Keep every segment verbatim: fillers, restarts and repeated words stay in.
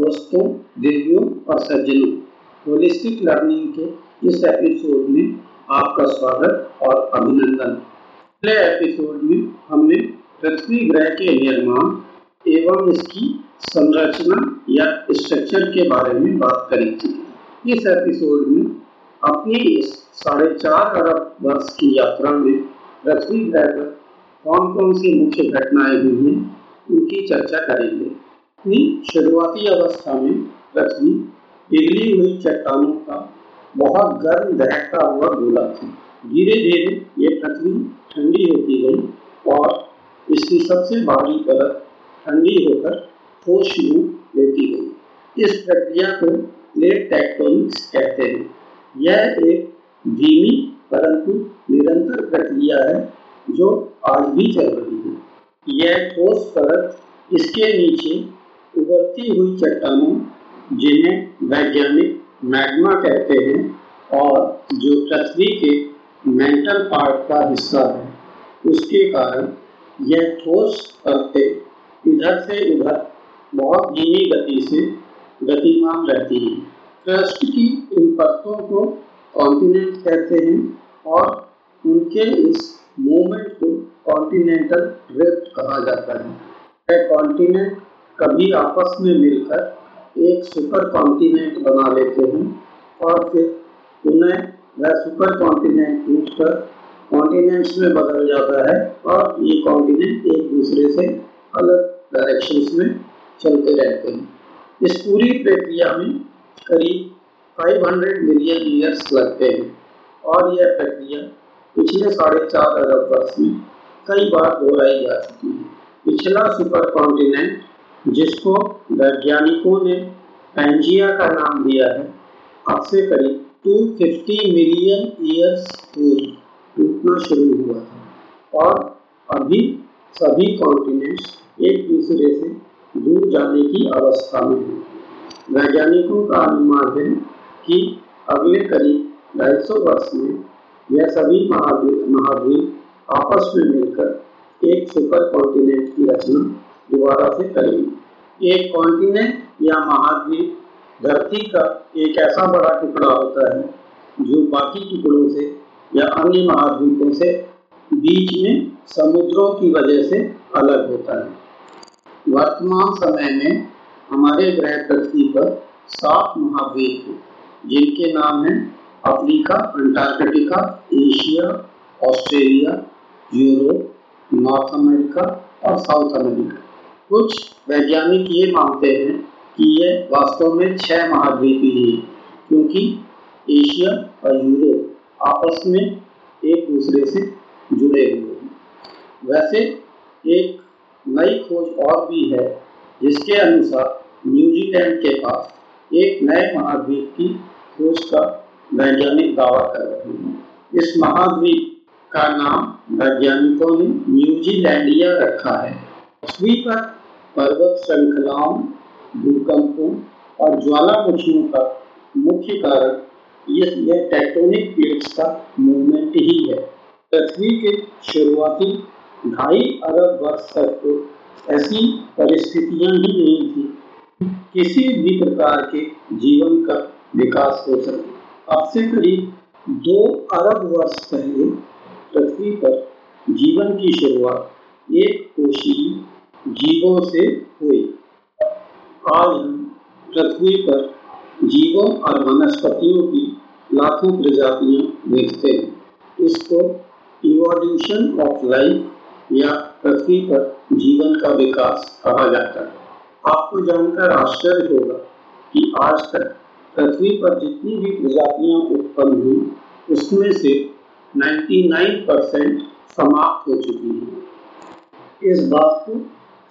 दोस्तों, देवियों और सज्जनों, होलिस्टिक लर्निंग के इस एपिसोड में आपका स्वागत और अभिनंदन। पिछले एपिसोड में हमने पृथ्वी ग्रह के निर्माण एवं इसकी संरचना या स्ट्रक्चर के बारे में बात करी थी। इस एपिसोड में अपनी इस साढ़े चार अरब वर्ष की यात्रा में पृथ्वी ग्रह पर कौन कौन सी मुख्य घटनाएं हुई हैं उनकी चर्चा करेंगे। अपनी शुरुआती अवस्था में पृथ्वी पिघली हुई चट्टानों का बहुत गर्म दहकता हुआ गोला था। धीरे धीरे ये पृथ्वी ठंडी होती गई और इसकी सबसे बाहरी परत ठंडी होकर ठोस रूप लेती गई। इस प्रक्रिया को प्लेट टेक्टोनिक्स कहते हैं। यह एक धीमी परंतु निरंतर प्रक्रिया है जो आज भी चल रही है। यह ठोस परत इसके नीचे उभरती हुई चट्टानों, जिन्हें वैज्ञानिक मैग्मा कहते हैं और जो पृथ्वी के मेंटल पार्ट का हिस्सा है, उसके कारण यह ठोस परतें इधर से उधर बहुत धीमी गति से गतिमान रहती हैं। क्रस्ट की इन परतों को कॉन्टिनेंट कहते हैं और उनके इस मूवमेंट को कॉन्टिनेंटल ड्रिफ्ट कहा जाता है। यह कॉन्टिनेंट कभी आपस में मिलकर एक सुपर कॉन्टिनेंट बना लेते हैं और फिर उन्हें वह सुपर कॉन्टिनेंट टूटकर कॉन्टिनेंट्स में बदल जाता है और ये कॉन्टिनेंट एक दूसरे से अलग डायरेक्शंस में चलते रहते हैं। इस पूरी प्रक्रिया में करीब पाँच सौ मिलियन ईयर्स लगते हैं और यह प्रक्रिया पिछले साढ़े चार अरब वर्ष में कई बार दोहराई जा चुकी है। पिछला सुपर कॉन्टिनेंट, जिसको वैज्ञानिकों ने पैंजिया का नाम दिया है, आपसे करीब दो सौ पचास मिलियन ईयर्स पूर्व टूटना शुरू हुआ था और अभी सभी कॉन्टिनेंट्स एक दूसरे से दूर जाने की अवस्था में हैं। वैज्ञानिकों का अनुमान है कि अगले करीब ढाई सौ वर्ष में यह सभी महाद्वीप आपस में मिलकर एक सुपर कॉन्टिनेंट की रचना दोबारा से करेंगे। एक कॉन्टिनेंट या महाद्वीप धरती का एक ऐसा बड़ा टुकड़ा होता है जो बाकी टुकड़ों से या अन्य महाद्वीपों से बीच में समुद्रों की वजह से अलग होता है। वर्तमान समय में हमारे ग्रह पृथ्वी पर सात महाद्वीप हैं, जिनके नाम हैं Africa, Antarctica, Asia, Australia, Europe, North America और साउथ अमेरिका। कुछ वैज्ञानिक ये मानते हैं कि यह वास्तव में छह महाद्वीप ही है, क्योंकि एशिया और यूरोप आपस में एक दूसरे से जुड़े हुए हैं। वैसे एक नई खोज और भी है, जिसके अनुसार न्यूजीलैंड के पास एक नए महाद्वीप की खोज का वैज्ञानिक दावा कर रहे हैं। इस महाद्वीप का नाम वैज्ञानिकों ने न्यूजीलैंडिया रखा है। पृथ्वी पर पर्वत श्रृंखलाओं, भूकंपों और ज्वालामुखियों का मुख्य कारण यह टेक्टोनिक प्लेट्स का मूवमेंट ही है। पृथ्वी के शुरुआती ढाई अरब वर्ष तक तो ऐसी परिस्थितियां ही नहीं थी किसी भी प्रकार के जीवन का विकास हो सके। अब से करीब दो अरब वर्ष पहले पृथ्वी पर जीवन की शुरुआत एक कोशीय जीवों से हुई। आज हम पृथ्वी पर जीवों और वनस्पतियों की लाखों प्रजातियां देखते हैं। इसको इवोल्यूशन ऑफ लाइफ या पृथ्वी पर जीवन का विकास कहा जाता है। आपको जानकर आश्चर्य होगा कि आज तक पृथ्वी पर जितनी भी प्रजातियां उत्पन्न हुई उसमें से निन्यानवे परसेंट समाप्त हो चुकी हैं। इस बात को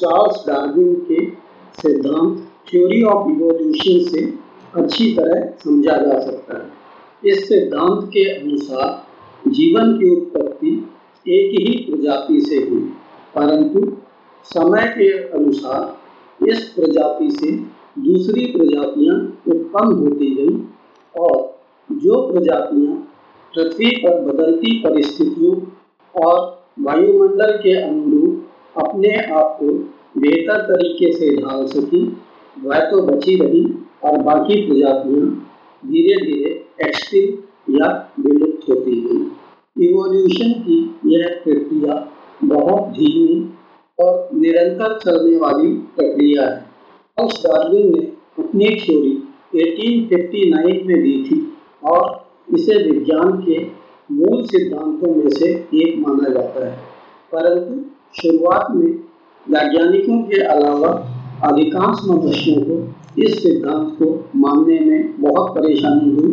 चार्ल्स डार्विन के सिद्धांत थ्योरी ऑफ इवोल्यूशन से अच्छी तरह समझा जा सकता है। इस सिद्धांत के अनुसार जीवन की उत्पत्ति एक ही प्रजाति से हुई, परंतु समय के अनुसार इस प्रजाति से दूसरी प्रजातियां उत्पन्न होती गई और जो प्रजातियां पृथ्वी पर बदलती परिस्थितियों और वायुमंडल के अनुरूप अपने आप को बेहतर तरीके से ढाल सकी, जो है तो बची रही और बाकी प्रजातियां धीरे धीरे एक्सटिंक्ट या विलुप्त होती गई। इवोल्यूशन की यह प्रक्रिया बहुत धीमी और निरंतर चलने वाली प्रक्रिया है। चार्ल्स डार्विन ने अपनी थ्योरी अठारह सौ उनसठ में दी थी और इसे विज्ञान के मूल सिद्धांतों में से एक माना जाता है, परंतु शुरुआत में वैज्ञानिकों के अलावा अधिकांश मनुष्यों को इस सिद्धांत को मानने में बहुत परेशानी हुई,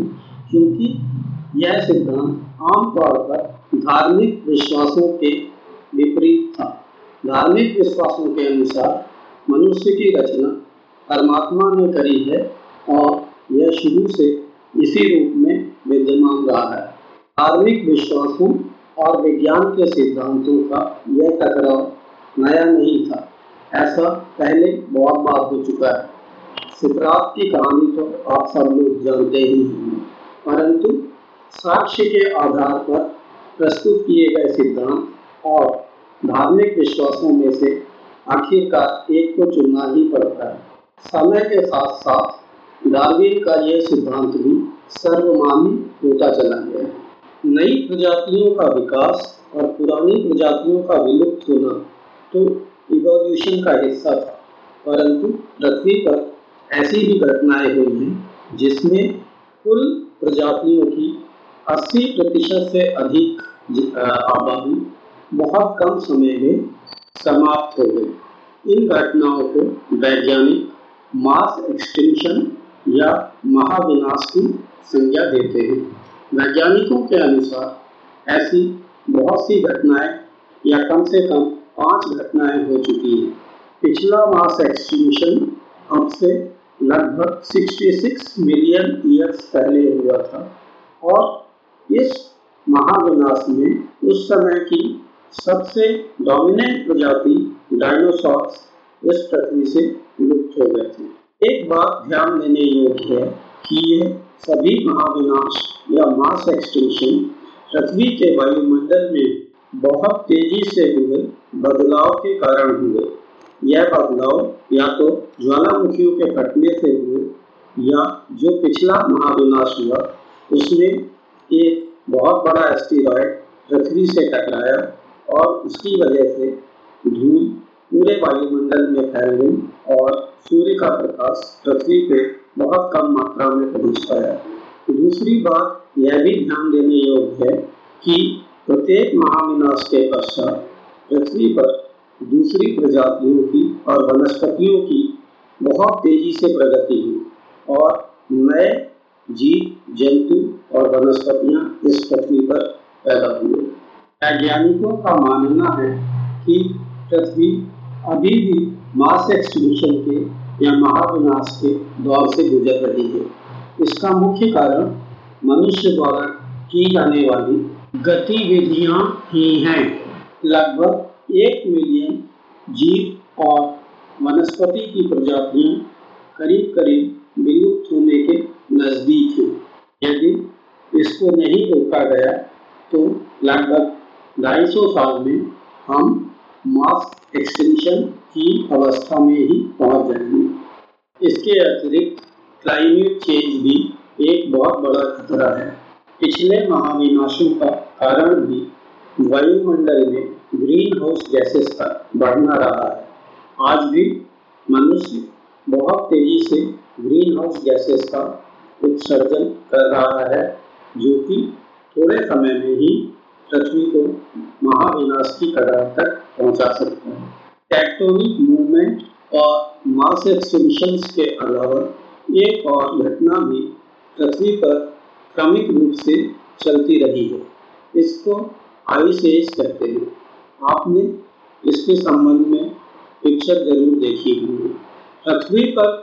क्योंकि यह सिद्धांत आमतौर पर धार्मिक विश्वासों के विपरीत था। धार्मिक विश्वासों के अनुसार मनुष्य की रचना परमात्मा ने करी है और यह शुरू से इसी रूप में विद्यमान रहा है। धार्मिक विश्वासों और विज्ञान के सिद्धांतों का यह टकराव नया नहीं था, ऐसा पहले बहुत बार हो चुका है। सुकरात की कहानी तो आप सब लोग जानते ही हैं, परंतु साक्ष्य के आधार पर प्रस्तुत किए गए सिद्धांत और धार्मिक विश्वासों में से आखिरकार एक को चुनना ही पड़ता है। समय के साथ साथ डार्विन का यह सिद्धांत भी सर्वमान्य होता चला गया है। नई प्रजातियों का विकास और पुरानी प्रजातियों का विलुप्त होना तो इवोल्यूशन का हिस्सा था, परंतु पृथ्वी पर ऐसी भी घटनाएं हुई हैं जिसमें कुल प्रजातियों की अस्सी प्रतिशत से अधिक आबादी बहुत कम समय में समाप्त हो गई। इन घटनाओं को वैज्ञानिक मास एक्सटिंक्शन या महाविनाश की संज्ञा देते हैं। वैज्ञानिकों के अनुसार ऐसी बहुत सी घटनाएं या कम से कम पांच घटनाएं हो चुकी हैं। पिछला मास एक्सटिंक्शन अब से लगभग छियासठ मिलियन ईयर्स पहले हुआ था और इस महाविनाश में उस समय की सबसे डोमिनेंट प्रजाति डायनासोर्स इस पृथ्वी से लुप्त हो गए थे। एक बात ध्यान देने योग्य है कि यह सभी महाविनाश या मास एक्सटिंक्शन पृथ्वी के वायुमंडल में बहुत तेजी से हुए बदलाव के कारण हुए। यह बदलाव या तो ज्वालामुखियों के फटने से हुए या जो पिछला महाविनाश हुआ उसमें एक बहुत बड़ा एस्टेरॉयड पृथ्वी से टकराया और उसकी वजह से धूल पूरे वायुमंडल में फैल गई और सूर्य का प्रकाश पृथ्वी पे बहुत कम मात्रा में पहुंच पाया। दूसरी बात यह भी ध्यान देने योग्य है कि प्रत्येक महाविनाश के पश्चात पृथ्वी पर दूसरी प्रजातियों की और वनस्पतियों की बहुत तेजी से प्रगति हुई और नए जीव जंतु और वनस्पतियां इस पृथ्वी पर पैदा हुए। वैज्ञानिकों का मानना है कि पृथ्वी अभी भी मास एक्सटिंक्शन के या महाविनाश के दौर से गुजर रही है। इसका मुख्य कारण मनुष्य द्वारा की जाने वाली गतिविधियां ही हैं। लगभग एक मिलियन जीव और वनस्पति की प्रजातियां करीब करीब विलुप्त होने के नज़दीक हैं। यदि इसको नहीं रोका गया तो लगभग ढाई सौ साल में हम मास एक्सटिंक्शन की अवस्था में ही पहुंच जाएंगे। इसके अतिरिक्त क्लाइमेट चेंज भी एक बहुत बड़ा खतरा है। पिछले महाविनाशों का कारण भी वायुमंडल में ग्रीन हाउस गैसेस का बढ़ना रहा है। आज भी मनुष्य बहुत तेजी से ग्रीन हाउस गैसेस का उत्सर्जन कर रहा है, जो कि थोड़े समय में ही पृथ्वी को महाविनाश की कगार तक पहुंचा सकता है। टेक्टोनिक मूवमेंट और मास एक्सटिंक्शंस के अलावा एक और घटना भी पृथ्वी पर क्रमिक रूप से चलती रही है। इसको आइस एज कहते हैं। आपने इसके संबंध में पिक्चर जरूर देखी होगी। पृथ्वी पर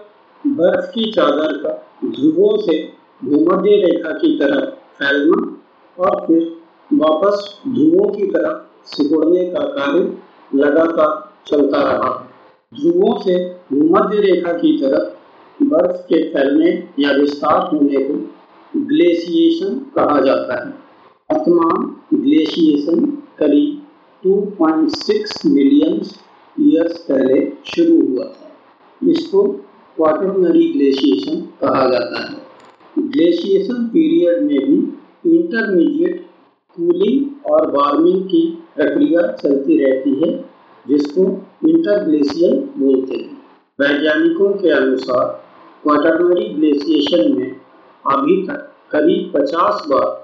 बर्फ की चादर का ध्रुवों से भूमध्य रेखा की तरफ फैलना और फिर वापस ध्रुवों की तरफ सिकुड़ने का कार्य लगातार चलता रहा। ध्रुवों से भूमध्य रेखा की तरफ बर्फ के फैलने या विस्तार होने को ग्लेशिएशन कहा जाता है। वर्तमान ग्लेशिएशन करीब दो पॉइंट छह मिलियन ईयर्स पहले शुरू हुआ था। इसको क्वाटरनरी ग्लेशिएशन कहा जाता है। ग्लेशिएशन पीरियड में भी इंटरमीडिएट कूलिंग और वार्मिंग की प्रक्रिया चलती रहती है, जिसको इंटरग्लेशियल बोलते हैं। वैज्ञानिकों के अनुसार क्वाटरनरी ग्लेशिएशन में अभी तक करीब पचास बार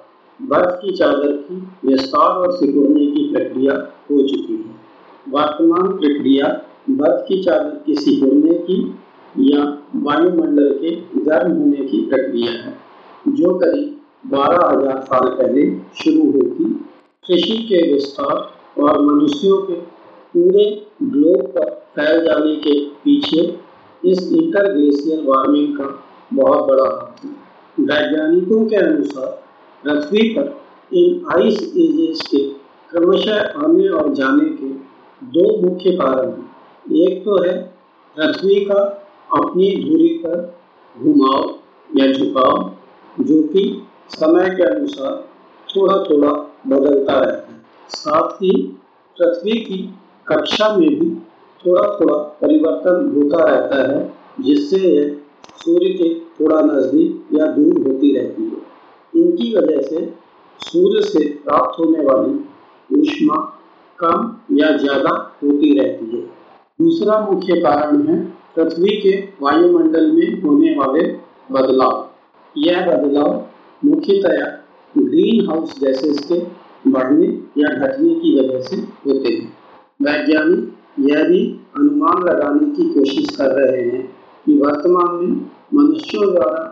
बर्फ की चादर की विस्तार और सिकुड़ने की प्रक्रिया हो चुकी है। वर्तमान प्रक्रिया बर्फ की चादर की सिकुड़ने की या वायुमंडल के गर्म होने की प्रक्रिया है, जो करीब बारह हजार साल पहले शुरू हुई थी। कृषि के विस्तार और मनुष्यों के पूरे ग्लोब पर फैल जाने के पीछे इस इंटरग्लेशियल वार्मिंग का बहुत बड़ा हाथ है। वैज्ञानिकों के अनुसार पृथ्वी पर इन आइस एजेस के क्रमशः आने और जाने के दो मुख्य कारण हैं। एक तो है पृथ्वी का अपनी धुरी पर घुमाव या झुकाव, जो कि समय के अनुसार थोड़ा थोड़ा बदलता रहता है। साथ ही पृथ्वी की कक्षा में भी थोड़ा थोड़ा परिवर्तन होता रहता है, जिससे यह सूर्य के थोड़ा नज़दीक या दूर होती रहती है। इनकी वजह से सूर्य से प्राप्त होने वाली ऊष्मा कम या ज़्यादा होती रहती है। दूसरा मुख्य कारण है पृथ्वी के वायुमंडल में होने वाले बदलाव। यह बदलाव मुख्यतया ग्रीन हाउस गैसेस के बढ़ने या घटने की वजह से होते हैं। वैज्ञानिक यह भी अनुमान लगाने की कोशिश कर रहे हैं कि वर्तमान में मनुष्यों द्वारा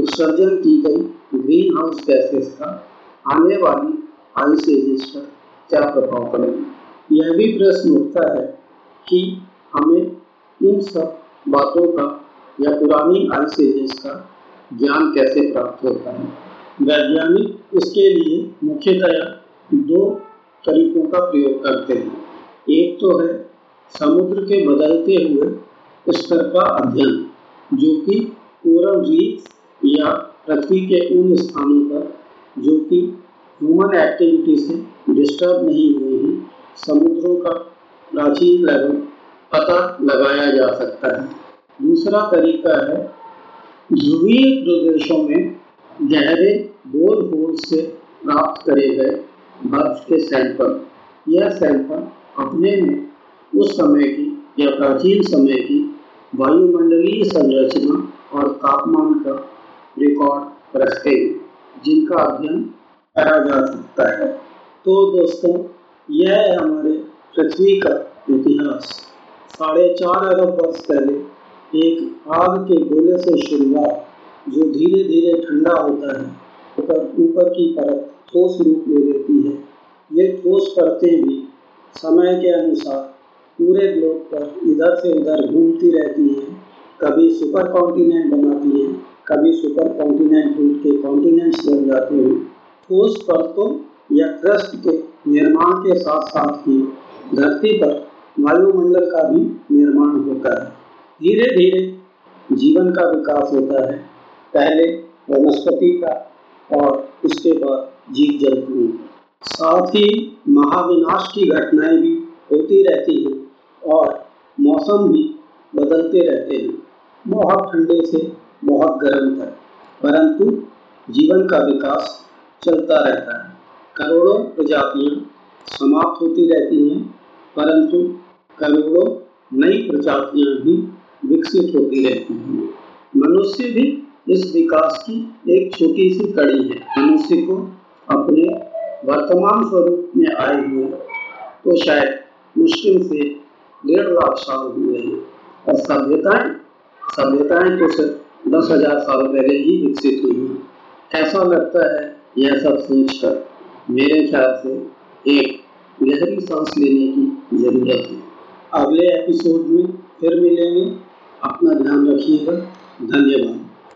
उत्सर्जन की गई ग्रीन हाउस गैसेस का आने वाली आइस एजेस पर क्या प्रभाव पड़ेगा। यह भी प्रश्न उठता है कि हमें इन सब बातों का या पुरानी आइस एजेस का ज्ञान कैसे प्राप्त होता है। वैज्ञानिक इसके लिए मुख्यतः दो तरीकों का प्रयोग करते हैं। एक तो है समुद्र के बदलते हुए स्तर का अध्ययन, जो कि कोरल रीफ या पृथ्वी के उन स्थानों पर जो कि ह्यूमन एक्टिविटी से डिस्टर्ब नहीं हुए हैं, समुद्रों का प्राचीन लेवल पता लगाया जा सकता है। दूसरा तरीका है ध्रुवीय प्रदेशों में गहरे बोर होल से प्राप्त करे गए बर्फ के सैंपल। यह सैंपल अपने में उस समय की या प्राचीन समय की वायुमंडलीय संरचना और तापमान का रिकॉर्ड रखते हैं, जिनका अध्ययन करा जा सकता है। तो दोस्तों, यह है हमारे पृथ्वी का इतिहास। साढ़े चार अरब वर्ष पहले एक आग के गोले से शुरुआत, जो धीरे धीरे ठंडा होता है और ऊपर की परत ठोस रूप ले लेती है। ये ठोस परतें भी समय के अनुसार पूरे ग्लोब पर इधर से उधर घूमती रहती हैं, कभी सुपर कॉन्टिनेंट बनाती हैं, कभी सुपर कॉन्टिनेंट टूट के कॉन्टिनेंट्स बन जाते हैं। ठोस परतों या क्रस्ट के निर्माण के साथ साथ ही धरती पर वायुमंडल का भी निर्माण होता है। धीरे धीरे जीवन का विकास होता है, पहले वनस्पति का और उसके बाद जीव जंतुओं का। साथ ही महाविनाश की घटनाएं भी होती रहती हैं और मौसम भी बदलते रहते हैं, बहुत ठंडे से बहुत गर्म था, परंतु जीवन का विकास चलता रहता है। करोड़ों प्रजातियां समाप्त होती रहती हैं, परंतु करोड़ों नई प्रजातियां भी विकसित होती रहती हैं। मनुष्य भी इस विकास की एक छोटी सी कड़ी है। मनुष्य को अपने वर्तमान स्वरूप में आए हुए तो शायद मुश्किल से डेढ़ लाख साल हुए हैं, और सभ्यताएं सभ्यताएं तो सिर्फ दस हजार साल पहले ही विकसित हुई है। ऐसा लगता है यह सब सोचकर मेरे ख्याल से एक गहरी सांस लेने की जरूरत है। अगले एपिसोड में फिर मिलेंगे। अपना ध्यान रखिएगा। धन्यवाद।